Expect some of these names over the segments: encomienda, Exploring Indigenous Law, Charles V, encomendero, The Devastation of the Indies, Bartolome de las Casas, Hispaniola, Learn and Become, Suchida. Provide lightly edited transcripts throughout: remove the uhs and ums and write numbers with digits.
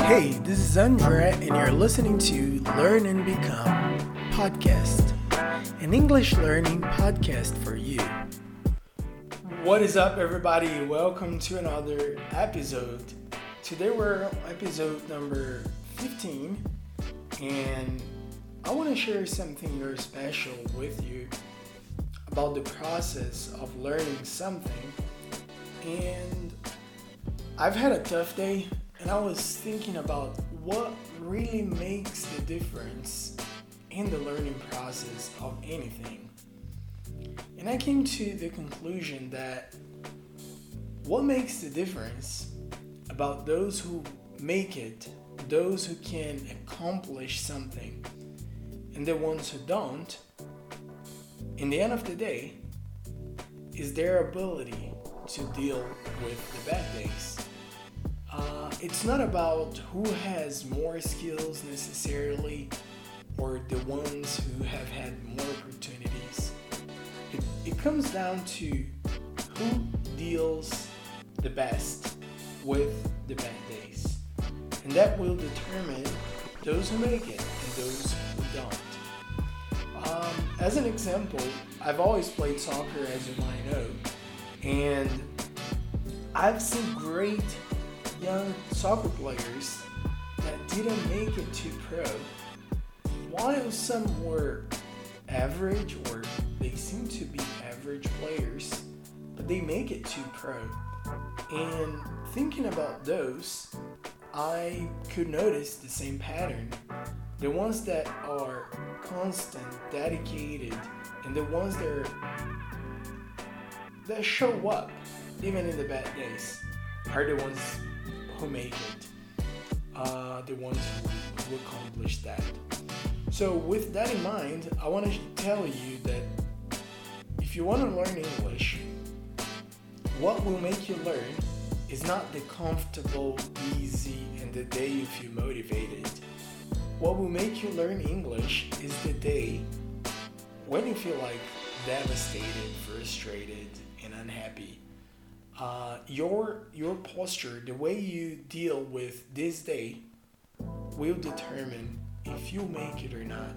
Hey, this is Andrea, and you're listening to Learn and Become podcast, an English learning podcast for you. What is up, everybody? Welcome to another episode. Today we're on episode number 15, and I want to share something very special with you about the process of learning something. And I've had a tough day, and I was thinking about what really makes the difference in the learning process of anything. And I came to the conclusion that what makes the difference about those who make it, those who can accomplish something, and the ones who don't, in the end of the day, is their ability to deal with the bad days. It's not about who has more skills necessarily, or the ones who have had more opportunities. It comes down to who deals the best with the bad days. And that will determine those who make it and those who don't. As an example, I've always played soccer, as you might know, and I've seen great young soccer players that didn't make it to pro, while some were average, or they seem to be average players, but they make it to pro. And thinking about those, I could notice the same pattern. The ones that are constant, dedicated, and the ones that show up, even in the bad days, are the ones who make it, the ones who accomplish that. So with that in mind, I want to tell you that if you want to learn English, what will make you learn is not the comfortable, easy, and the day you feel motivated. What will make you learn English is the day when you feel like devastated, frustrated, and unhappy. Your posture, the way you deal with this day, will determine if you make it or not.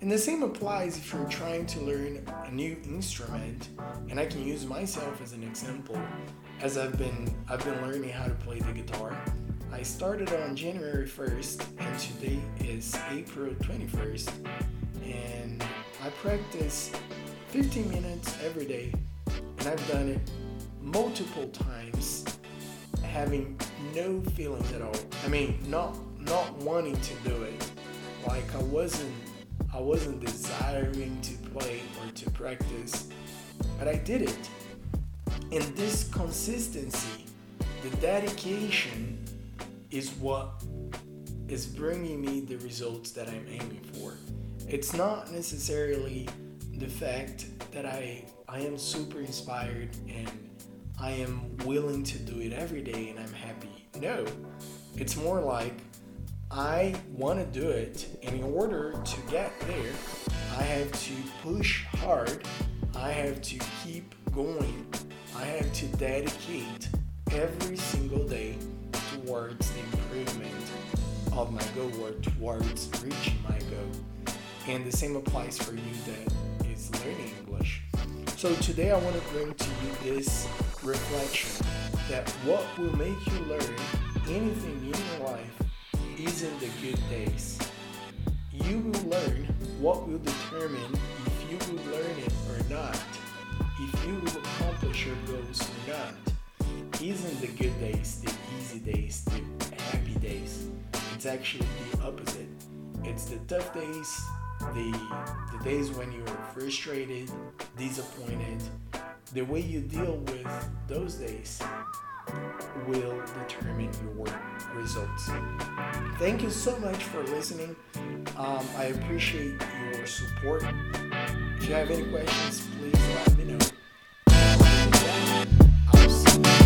And the same applies if you're trying to learn a new instrument. And I can use myself as an example. As I've been learning how to play the guitar. I started on January 1st, and today is April 21st. And I practice 15 minutes every day, and I've done it multiple times, having no feelings at all. I mean, not wanting to do it. Like I wasn't desiring to play or to practice, but I did it. And this consistency, the dedication, is what is bringing me the results that I'm aiming for. It's not necessarily the fact that I am super inspired and I am willing to do it every day and I'm happy. No, it's more like I want to do it, and in order to get there, I have to push hard, I have to keep going, I have to dedicate every single day towards the improvement of my goal or towards reaching my goal. And the same applies for you that is learning English. So today I want to bring to you this reflection that what will make you learn anything in your life isn't the good days. You will learn what will determine if you will learn it or not, if you will accomplish your goals or not. Isn't the good days, the easy days, the happy days. It's actually the opposite. It's the tough days, the days when you are frustrated, disappointed. The way you deal with those days will determine your results. Thank you so much for listening. I appreciate your support. If you have any questions, please let me know.